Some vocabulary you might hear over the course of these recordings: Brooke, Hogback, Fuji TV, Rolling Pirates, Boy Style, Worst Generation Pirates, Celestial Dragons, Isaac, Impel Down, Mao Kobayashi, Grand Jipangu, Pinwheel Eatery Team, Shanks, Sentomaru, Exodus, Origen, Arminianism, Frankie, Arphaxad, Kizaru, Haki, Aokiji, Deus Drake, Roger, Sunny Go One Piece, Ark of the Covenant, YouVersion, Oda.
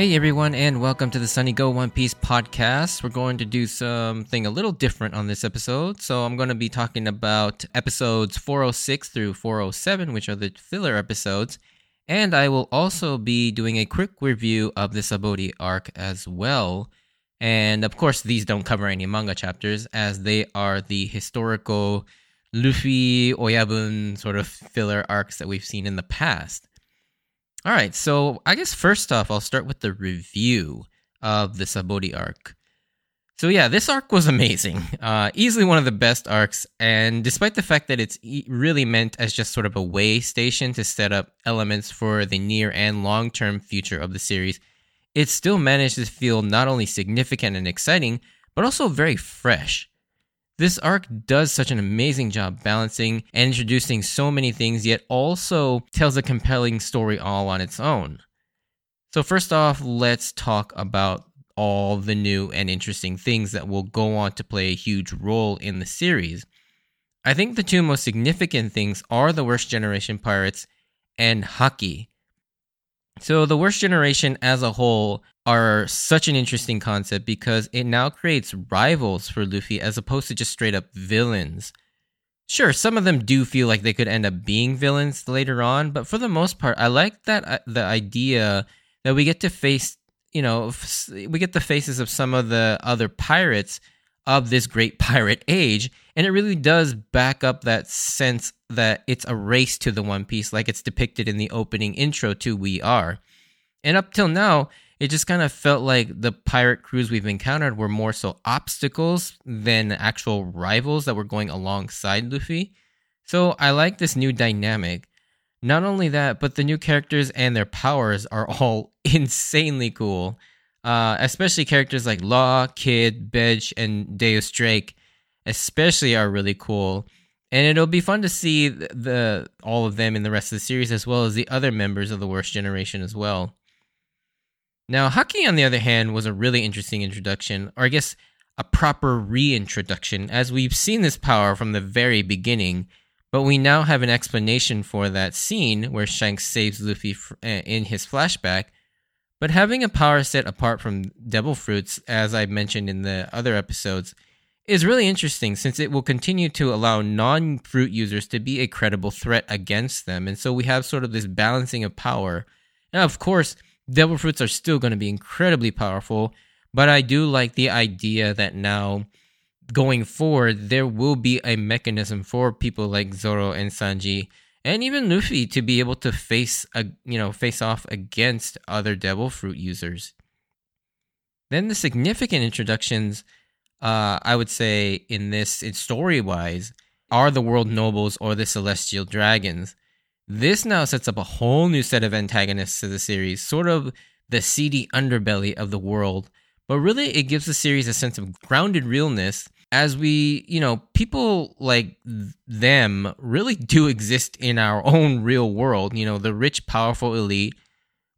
Hey everyone, and welcome to the Sunny Go One Piece podcast. We're going to do something a little different on this episode. So I'm going to be talking about episodes 406 through 407, which are the filler episodes. And I will also be doing a quick review of the Sabaody arc as well. And of course, these don't cover any manga chapters, as they are the historical Luffy, Oyabun sort of filler arcs that we've seen in the past. All right, so I guess first off, I'll start with the review of the Sabaody arc. So yeah, this arc was amazing. Easily one of the best arcs, and despite the fact that it's really meant as just sort of a way station to set up elements for the near and long-term future of the series, it still managed to feel not only significant and exciting, but also very fresh. This arc does such an amazing job balancing and introducing so many things, yet also tells a compelling story all on its own. So first off, let's talk about all the new and interesting things that will go on to play a huge role in the series. I think the two most significant things are the Worst Generation Pirates and Haki. So the Worst Generation as a whole are such an interesting concept because it now creates rivals for Luffy as opposed to just straight up villains. Sure, some of them do feel like they could end up being villains later on, but for the most part, I like that the idea that we get to face, we get the faces of some of the other pirates of this great pirate age, and it really does back up that sense that it's a race to the One Piece, like it's depicted in the opening intro to We Are. And up till now, it just kind of felt like the pirate crews we've encountered were more so obstacles than actual rivals that were going alongside Luffy. So I like this new dynamic. Not only that, but the new characters and their powers are all insanely cool. Especially characters like Law, Kid, Bege, and Deus Drake especially are really cool. And it'll be fun to see all of them in the rest of the series, as well as the other members of the Worst Generation as well. Now, Haki, on the other hand, was a really interesting introduction, or I guess a proper reintroduction, as we've seen this power from the very beginning, but we now have an explanation for that scene where Shanks saves Luffy in his flashback. But having a power set apart from Devil Fruits, as I mentioned in the other episodes, is really interesting since it will continue to allow non-fruit users to be a credible threat against them. And so we have sort of this balancing of power. Now, of course, Devil Fruits are still going to be incredibly powerful, but I do like the idea that now, going forward, there will be a mechanism for people like Zoro and Sanji and even Luffy to be able to face off against other Devil Fruit users. Then the significant introductions, I would say, in story-wise, are the World Nobles or the Celestial Dragons. This now sets up a whole new set of antagonists to the series, sort of the seedy underbelly of the world. But really, it gives the series a sense of grounded realness, as we, people like them really do exist in our own real world, the rich, powerful elite,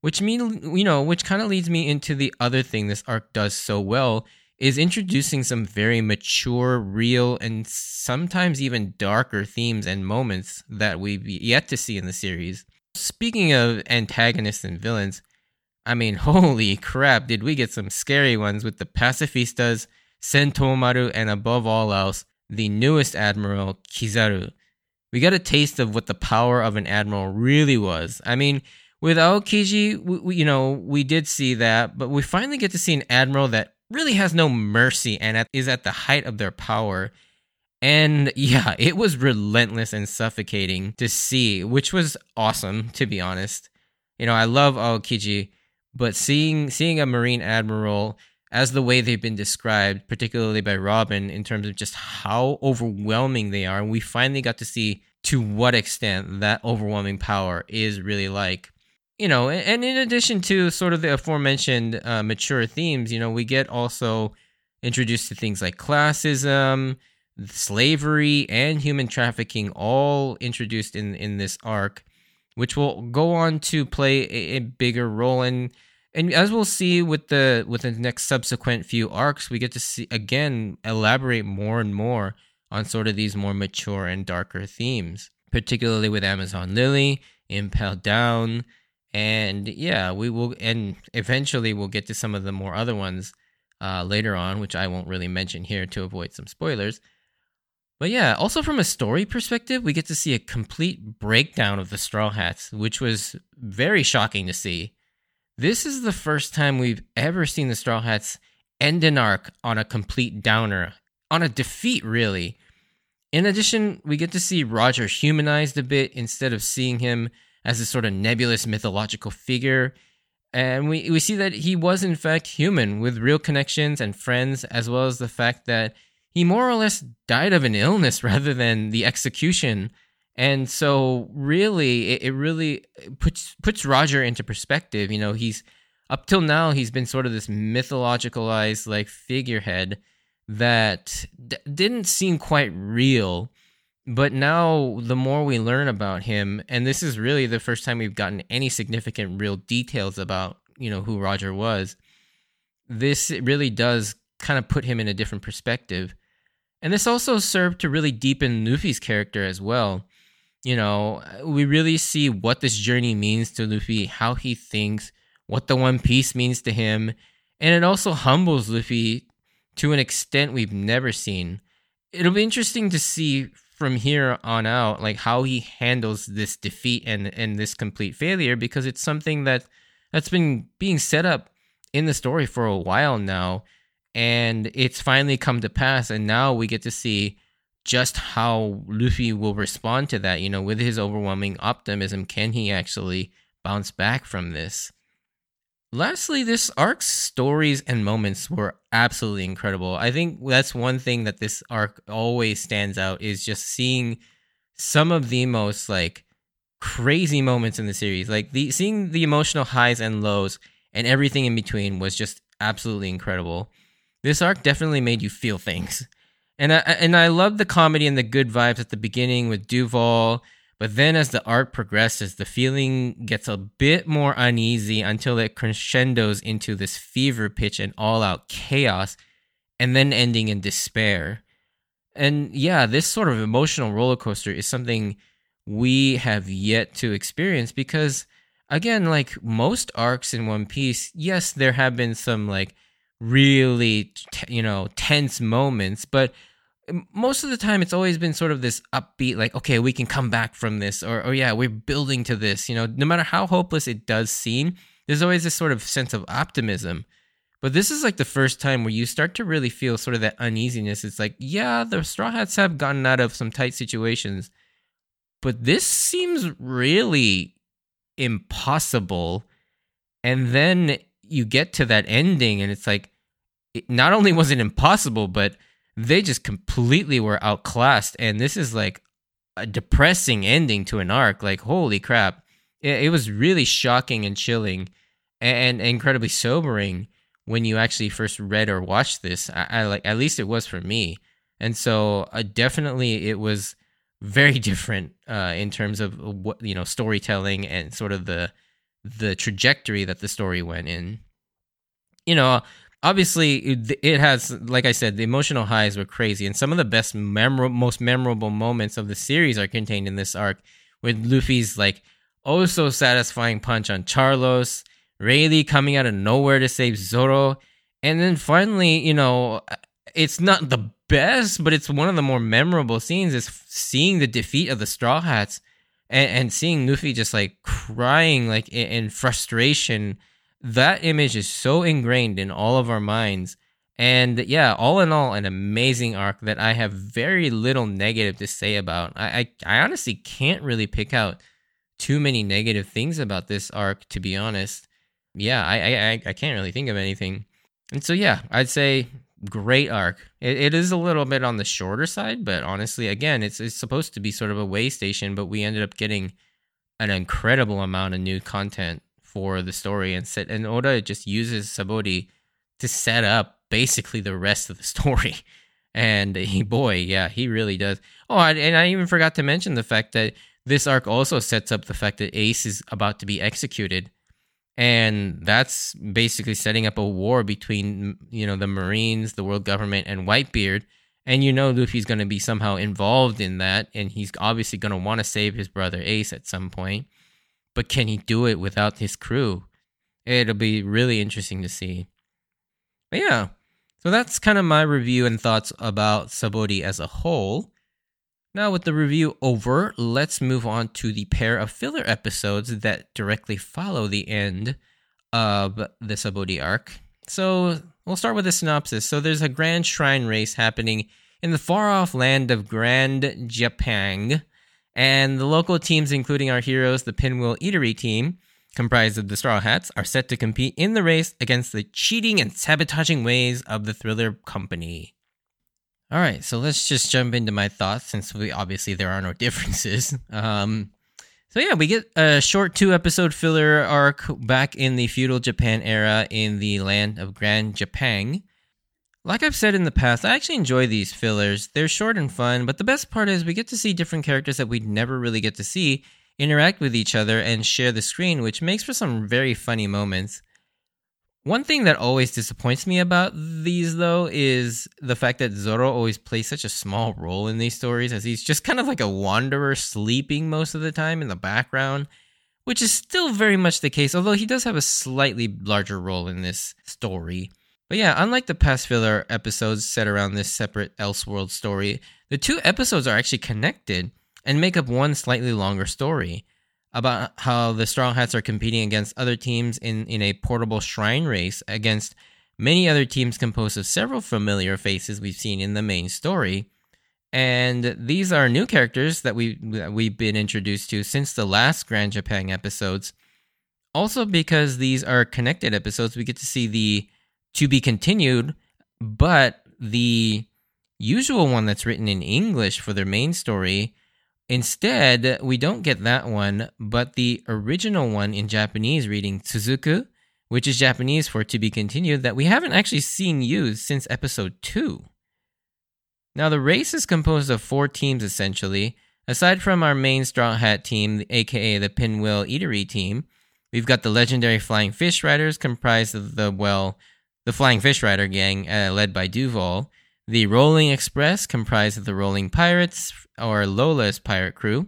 which kind of leads me into the other thing this arc does so well, is introducing some very mature, real, and sometimes even darker themes and moments that we've yet to see in the series. Speaking of antagonists and villains, holy crap, did we get some scary ones with the pacifistas, Sentomaru, and above all else, the newest admiral, Kizaru. We got a taste of what the power of an admiral really was. With Aokiji, we did see that, but we finally get to see an admiral that really has no mercy and is at the height of their power. And yeah, it was relentless and suffocating to see, which was awesome, to be honest. I love Aokiji, but seeing a Marine admiral, as the way they've been described, particularly by Robin, in terms of just how overwhelming they are. And we finally got to see to what extent that overwhelming power is really like. And in addition to sort of the aforementioned mature themes, we get also introduced to things like classism, slavery, and human trafficking, all introduced in this arc, which will go on to play a bigger role in. And as we'll see with the next subsequent few arcs, we get to see, again, elaborate more and more on sort of these more mature and darker themes, particularly with Amazon Lily, Impel Down, And yeah, we will, and eventually we'll get to some of the more other ones later on, which I won't really mention here to avoid some spoilers. But yeah, also from a story perspective, we get to see a complete breakdown of the Straw Hats, which was very shocking to see. This is the first time we've ever seen the Straw Hats end an arc on a complete downer, on a defeat, really. In addition, we get to see Roger humanized a bit instead of seeing him as a sort of nebulous mythological figure. And we see that he was, in fact, human with real connections and friends, as well as the fact that he more or less died of an illness rather than the execution. And so really, it really puts Roger into perspective. You know, he's up till now, he's been sort of this mythologicalized like figurehead that didn't seem quite real. But now the more we learn about him, and this is really the first time we've gotten any significant real details about, you know, who Roger was, this really does kind of put him in a different perspective. And this also served to really deepen Luffy's character as well. You know, we really see what this journey means to Luffy, how he thinks, what the One Piece means to him. And it also humbles Luffy to an extent we've never seen. It'll be interesting to see from here on out, like how he handles this defeat and this complete failure, because it's something that's been being set up in the story for a while now. And it's finally come to pass, and now we get to see just how Luffy will respond to that. You know, with his overwhelming optimism, can he actually bounce back from this? Lastly, this arc's stories and moments were absolutely incredible. I think that's one thing that this arc always stands out, is just seeing some of the most, like, crazy moments in the series. Like, seeing the emotional highs and lows and everything in between was just absolutely incredible. This arc definitely made you feel things. And I love the comedy and the good vibes at the beginning with Duval, but then as the arc progresses, the feeling gets a bit more uneasy until it crescendos into this fever pitch and all-out chaos, and then ending in despair. And yeah, this sort of emotional roller coaster is something we have yet to experience because, again, like most arcs in One Piece, yes, there have been some, like, really, you know, tense moments, but most of the time it's always been sort of this upbeat, like, okay, we can come back from this, or yeah, we're building to this, you know, no matter how hopeless it does seem, there's always this sort of sense of optimism. But this is like the first time where you start to really feel sort of that uneasiness. It's like, yeah, the Straw Hats have gotten out of some tight situations, but this seems really impossible. And then you get to that ending and it's like, not only was it impossible, but they just completely were outclassed. And this is like a depressing ending to an arc. Like, holy crap. It was really shocking and chilling and incredibly sobering when you actually first read or watched this. I like, at least it was for me. And so definitely it was very different in terms of, what, you know, storytelling and sort of the trajectory that the story went in. You know, obviously it has, like I said, the emotional highs were crazy, and some of the best most memorable moments of the series are contained in this arc, with Luffy's, like, oh so satisfying punch on Charlos, Rayleigh coming out of nowhere to save Zoro, and then finally, you know, it's not the best, but it's one of the more memorable scenes, is seeing the defeat of the Straw Hats and seeing Luffy just, like, crying, like, in frustration. That image is so ingrained in all of our minds. And yeah, all in all, an amazing arc that I have very little negative to say about. I honestly can't really pick out too many negative things about this arc, to be honest. Yeah, I can't really think of anything. And so yeah, I'd say great arc. It is a little bit on the shorter side, but honestly, again, it's supposed to be sort of a way station, but we ended up getting an incredible amount of new content for the story, and Oda just uses Sabaody to set up basically the rest of the story. And he really does. Oh, and I even forgot to mention the fact that this arc also sets up the fact that Ace is about to be executed. And that's basically setting up a war between, you know, the Marines, the world government, and Whitebeard. And you know Luffy's going to be somehow involved in that, and he's obviously going to want to save his brother Ace at some point. But can he do it without his crew? It'll be really interesting to see. But yeah, so that's kind of my review and thoughts about Sabaody as a whole. Now with the review over, let's move on to the pair of filler episodes that directly follow the end of the Sabaody arc. So we'll start with a synopsis. So there's a grand shrine race happening in the far-off land of Grand Jipangu, and the local teams, including our heroes, the Pinwheel Eatery Team, comprised of the Straw Hats, are set to compete in the race against the cheating and sabotaging ways of the Thriller Company. All right, so let's just jump into my thoughts, since we obviously there are no differences. So yeah, we get a short 2-episode filler arc back in the feudal Japan era in the land of Grand Jipangu. Like I've said in the past, I actually enjoy these fillers. They're short and fun, but the best part is we get to see different characters that we'd never really get to see interact with each other and share the screen, which makes for some very funny moments. One thing that always disappoints me about these, though, is the fact that Zoro always plays such a small role in these stories, as he's just kind of like a wanderer sleeping most of the time in the background, which is still very much the case, although he does have a slightly larger role in this story. But yeah, unlike the past filler episodes set around this separate Elseworld story, the 2 episodes are actually connected and make up one slightly longer story about how the Straw Hats are competing against other teams in a portable shrine race against many other teams composed of several familiar faces we've seen in the main story. And these are new characters that we've been introduced to since the last Grand Jipangu episodes. Also, because these are connected episodes, we get to see the to-be-continued, but the usual one that's written in English for their main story. Instead, we don't get that one, but the original one in Japanese reading Tsuzuku, which is Japanese for to be continued, that we haven't actually seen used since episode 2. Now, the race is composed of 4 teams, essentially. Aside from our main Straw Hat team, aka the Pinwheel Eatery team, we've got the legendary Flying Fish Riders, comprised of the Flying Fish Rider gang, led by Duval. The Rolling Express, comprised of the Rolling Pirates, or Lola's pirate crew.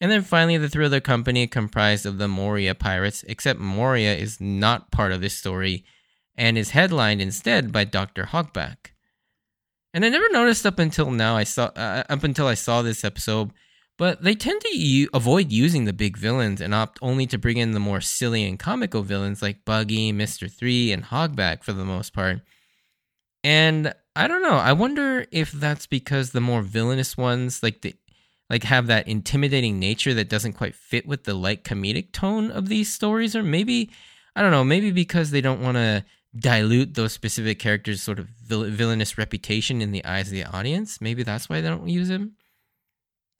And then finally, the Thriller Company, comprised of the Moria Pirates, except Moria is not part of this story and is headlined instead by Dr. Hogback. And I never noticed up until I saw this episode, but they tend to avoid using the big villains and opt only to bring in the more silly and comical villains like Buggy, Mr. 3, and Hogback for the most part. And I don't know. I wonder if that's because the more villainous ones like have that intimidating nature that doesn't quite fit with the light comedic tone of these stories, or maybe, I don't know, maybe because they don't want to dilute those specific characters' sort of villainous reputation in the eyes of the audience. Maybe that's why they don't use him.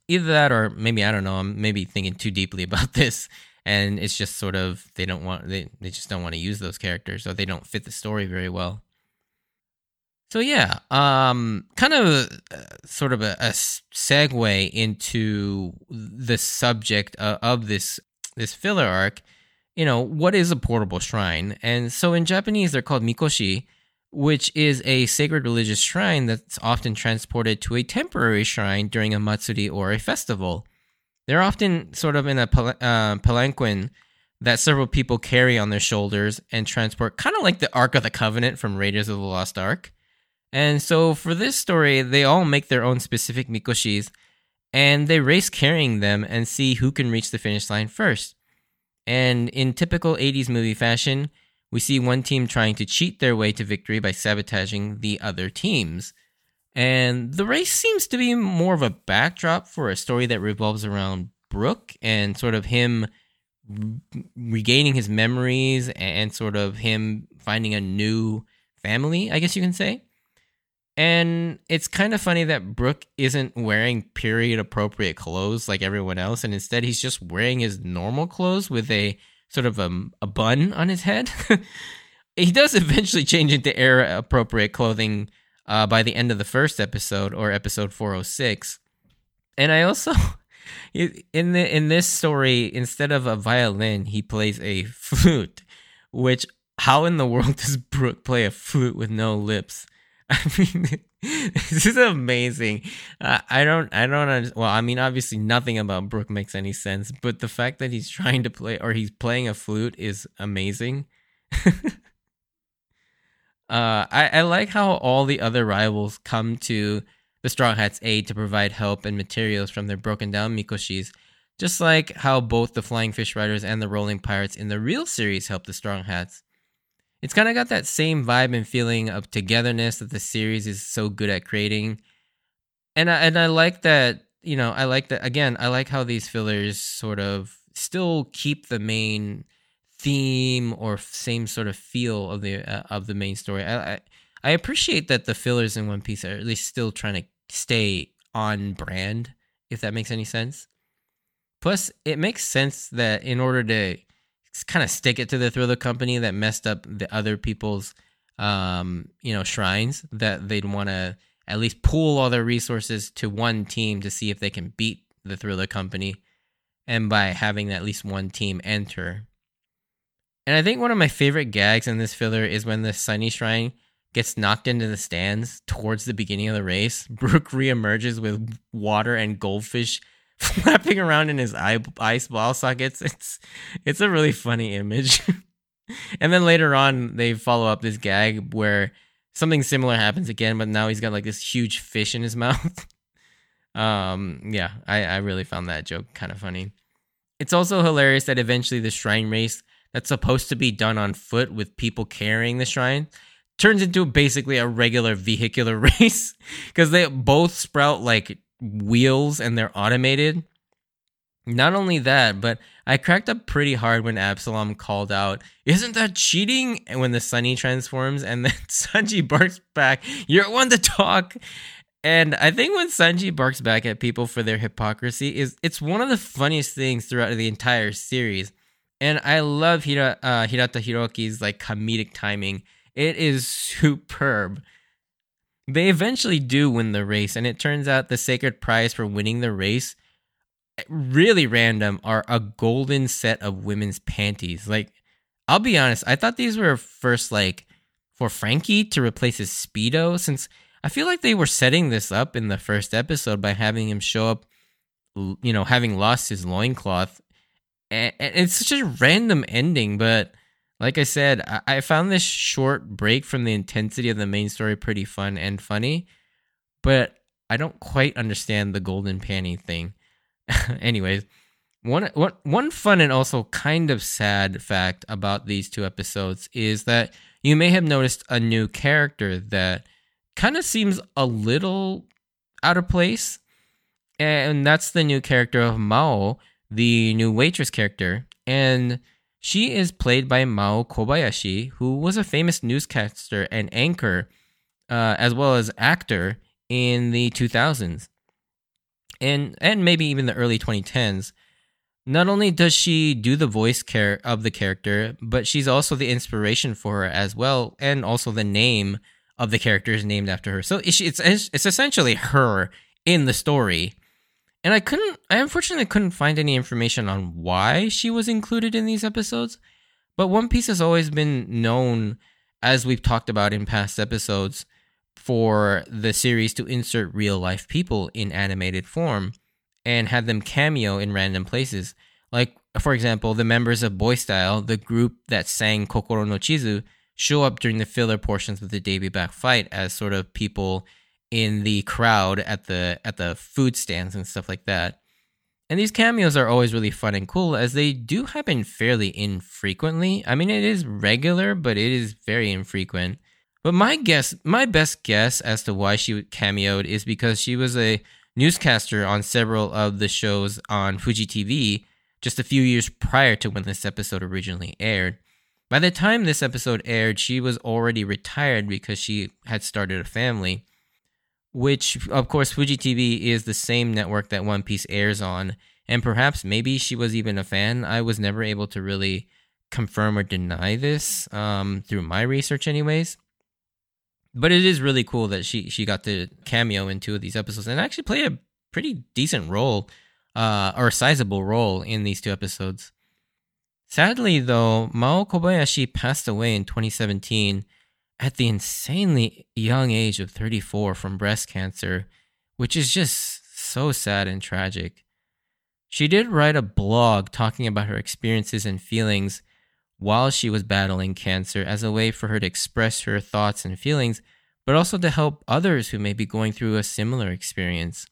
Either that, or maybe, I don't know, I'm maybe thinking too deeply about this, and it's just sort of they just don't want to use those characters, or they don't fit the story very well. So yeah, kind of sort of a segue into the subject of this filler arc. You know, what is a portable shrine? And so in Japanese, they're called mikoshi, which is a sacred religious shrine that's often transported to a temporary shrine during a matsuri or a festival. They're often sort of in a palanquin that several people carry on their shoulders and transport, kind of like the Ark of the Covenant from Raiders of the Lost Ark. And so for this story, they all make their own specific mikoshis, and they race carrying them and see who can reach the finish line first. And in typical 80s movie fashion, we see one team trying to cheat their way to victory by sabotaging the other teams. And the race seems to be more of a backdrop for a story that revolves around Brooke and sort of him regaining his memories and sort of him finding a new family, I guess you can say. And it's kind of funny that Brooke isn't wearing period-appropriate clothes like everyone else, and instead he's just wearing his normal clothes with a sort of a bun on his head. He does eventually change into era-appropriate clothing by the end of the first episode, or episode 406. And I also, in this story, instead of a violin, he plays a flute, which, how in the world does Brooke play a flute with no lips? I mean, this is amazing. I mean, obviously nothing about Brooke makes any sense, but the fact that he's trying to play, or he's playing a flute, is amazing. I like how all the other rivals come to the Straw Hats' aid to provide help and materials from their broken down mikoshis, just like how both the Flying Fish Riders and the Rolling Pirates in the real series help the Straw Hats. It's kind of got that same vibe and feeling of togetherness that the series is so good at creating. And I like that, you know, I like that, again, I like how these fillers sort of still keep the main theme or same sort of feel of the main story. I appreciate that the fillers in One Piece are at least still trying to stay on brand, if that makes any sense. Plus, it makes sense that in order to kind of stick it to the Thriller Company that messed up the other people's, shrines, that they'd want to at least pool all their resources to one team to see if they can beat the Thriller Company, and by having at least one team enter. And I think one of my favorite gags in this filler is when the Sunny Shrine gets knocked into the stands towards the beginning of the race. Brooke reemerges with water and goldfish flapping around in his ice ball sockets. It's a really funny image. And then later on, they follow up this gag where something similar happens again, but now he's got like this huge fish in his mouth. I really found that joke kind of funny. It's also hilarious that eventually the shrine race that's supposed to be done on foot with people carrying the shrine turns into basically a regular vehicular race, because they both sprout like wheels and they're automated. Not only that, but I cracked up pretty hard when Absalom called out, "Isn't that cheating?" And when the Sunny transforms, and then Sanji barks back, "You're one to talk." And I think when Sanji barks back at people for their hypocrisy, it's one of the funniest things throughout the entire series. And I love Hirata Hiroki's like comedic timing. It is superb. They eventually do win the race, and it turns out the sacred prize for winning the race, really random, are a golden set of women's panties. Like, I'll be honest, I thought these were first like for Frankie to replace his Speedo, since I feel like they were setting this up in the first episode by having him show up, you know, having lost his loincloth. And it's such a random ending, but like I said, I found this short break from the intensity of the main story pretty fun and funny, but I don't quite understand the golden panty thing. Anyways, one fun and also kind of sad fact about these two episodes is that you may have noticed a new character that kind of seems a little out of place, and that's the new character of Mao, the new waitress character, and she is played by Mao Kobayashi, who was a famous newscaster and anchor, as well as actor in the 2000s. And maybe even the early 2010s. Not only does she do the voice care of the character, but she's also the inspiration for her as well, and also the name of the character is named after her. So it's essentially her in the story. And I unfortunately couldn't find any information on why she was included in these episodes, but One Piece has always been known, as we've talked about in past episodes, for the series to insert real life people in animated form and have them cameo in random places. Like, for example, the members of Boy Style, the group that sang Kokoro no Chizu, show up during the filler portions of the Davy Back fight as sort of people in the crowd at the food stands and stuff like that. And these cameos are always really fun and cool, as they do happen fairly infrequently. I mean, it is regular, but it is very infrequent. But my best guess as to why she cameoed is because she was a newscaster on several of the shows on Fuji TV just a few years prior to when this episode originally aired. By the time this episode aired, she was already retired because she had started a family, which, of course, Fuji TV is the same network that One Piece airs on, and perhaps maybe she was even a fan. I was never able to really confirm or deny this through my research anyways. But it is really cool that she got to cameo in two of these episodes and actually played a pretty decent role, or a sizable role, in these two episodes. Sadly, though, Mao Kobayashi passed away in 2017 at the insanely young age of 34 from breast cancer, which is just so sad and tragic. She did write a blog talking about her experiences and feelings while she was battling cancer as a way for her to express her thoughts and feelings, but also to help others who may be going through a similar experience.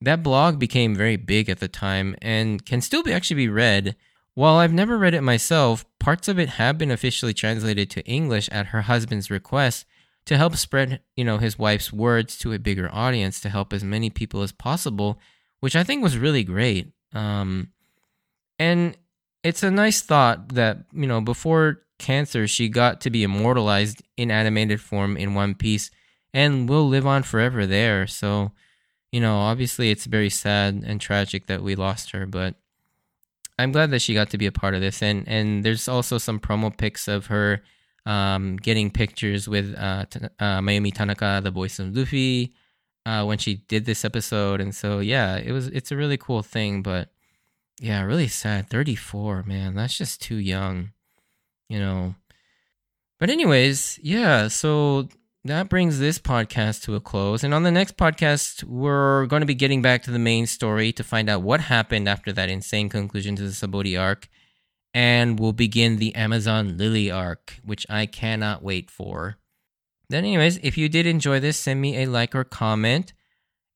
That blog became very big at the time and can still be actually be read. While I've never read it myself, parts of it have been officially translated to English at her husband's request to help spread, his wife's words to a bigger audience to help as many people as possible, which I think was really great. And it's a nice thought that, before cancer, she got to be immortalized in animated form in One Piece and will live on forever there. So, obviously it's very sad and tragic that we lost her, but I'm glad that she got to be a part of this. And there's also some promo pics of her getting pictures with Mayumi Tanaka, the voice of Luffy, when she did this episode. And so, yeah, it's a really cool thing, but yeah, really sad. 34, man, that's just too young, But anyways, yeah, so that brings this podcast to a close. And on the next podcast, we're going to be getting back to the main story to find out what happened after that insane conclusion to the Sabaody arc. And we'll begin the Amazon Lily arc, which I cannot wait for. Then anyways, if you did enjoy this, send me a like or comment.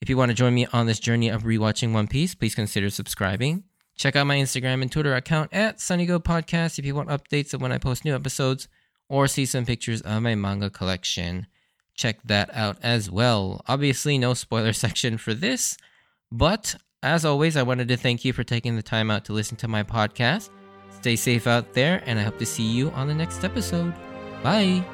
If you want to join me on this journey of rewatching One Piece, please consider subscribing. Check out my Instagram and Twitter account at Sunny Go Podcast if you want updates of when I post new episodes or see some pictures of my manga collection. Check that out as well. Obviously, no spoiler section for this, but as always, I wanted to thank you for taking the time out to listen to my podcast. Stay safe out there, and I hope to see you on the next episode. Bye!